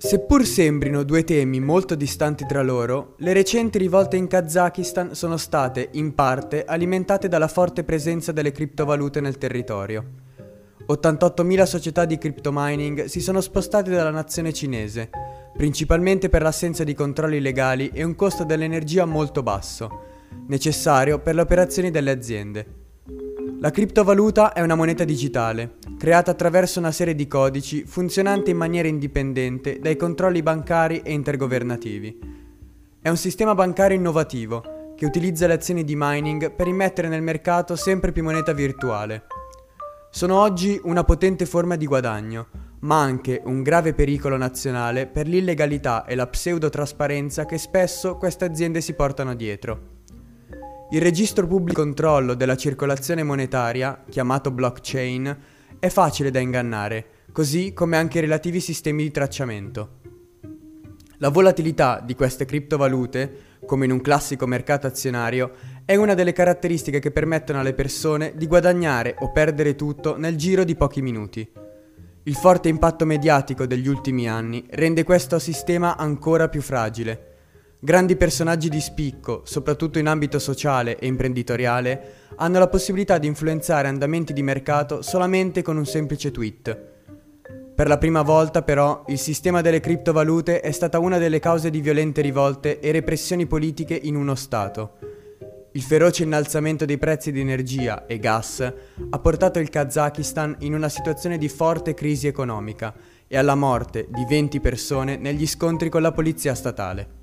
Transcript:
Seppur sembrino due temi molto distanti tra loro, le recenti rivolte in Kazakistan sono state, in parte, alimentate dalla forte presenza delle criptovalute nel territorio. 88.000 società di cryptomining si sono spostate dalla nazione cinese, principalmente per l'assenza di controlli legali e un costo dell'energia molto basso, necessario per le operazioni delle aziende. La criptovaluta è una moneta digitale, creata attraverso una serie di codici funzionante in maniera indipendente dai controlli bancari e intergovernativi. È un sistema bancario innovativo, che utilizza le azioni di mining per immettere nel mercato sempre più moneta virtuale. Sono oggi una potente forma di guadagno, ma anche un grave pericolo nazionale per l'illegalità e la pseudo-trasparenza che spesso queste aziende si portano dietro. Il registro pubblico di controllo della circolazione monetaria, chiamato blockchain, è facile da ingannare, così come anche i relativi sistemi di tracciamento. La volatilità di queste criptovalute, come in un classico mercato azionario, è una delle caratteristiche che permettono alle persone di guadagnare o perdere tutto nel giro di pochi minuti. Il forte impatto mediatico degli ultimi anni rende questo sistema ancora più fragile. Grandi personaggi di spicco, soprattutto in ambito sociale e imprenditoriale, hanno la possibilità di influenzare andamenti di mercato solamente con un semplice tweet. Per la prima volta, però, il sistema delle criptovalute è stata una delle cause di violente rivolte e repressioni politiche in uno Stato. Il feroce innalzamento dei prezzi di energia e gas ha portato il Kazakistan in una situazione di forte crisi economica e alla morte di 20 persone negli scontri con la polizia statale.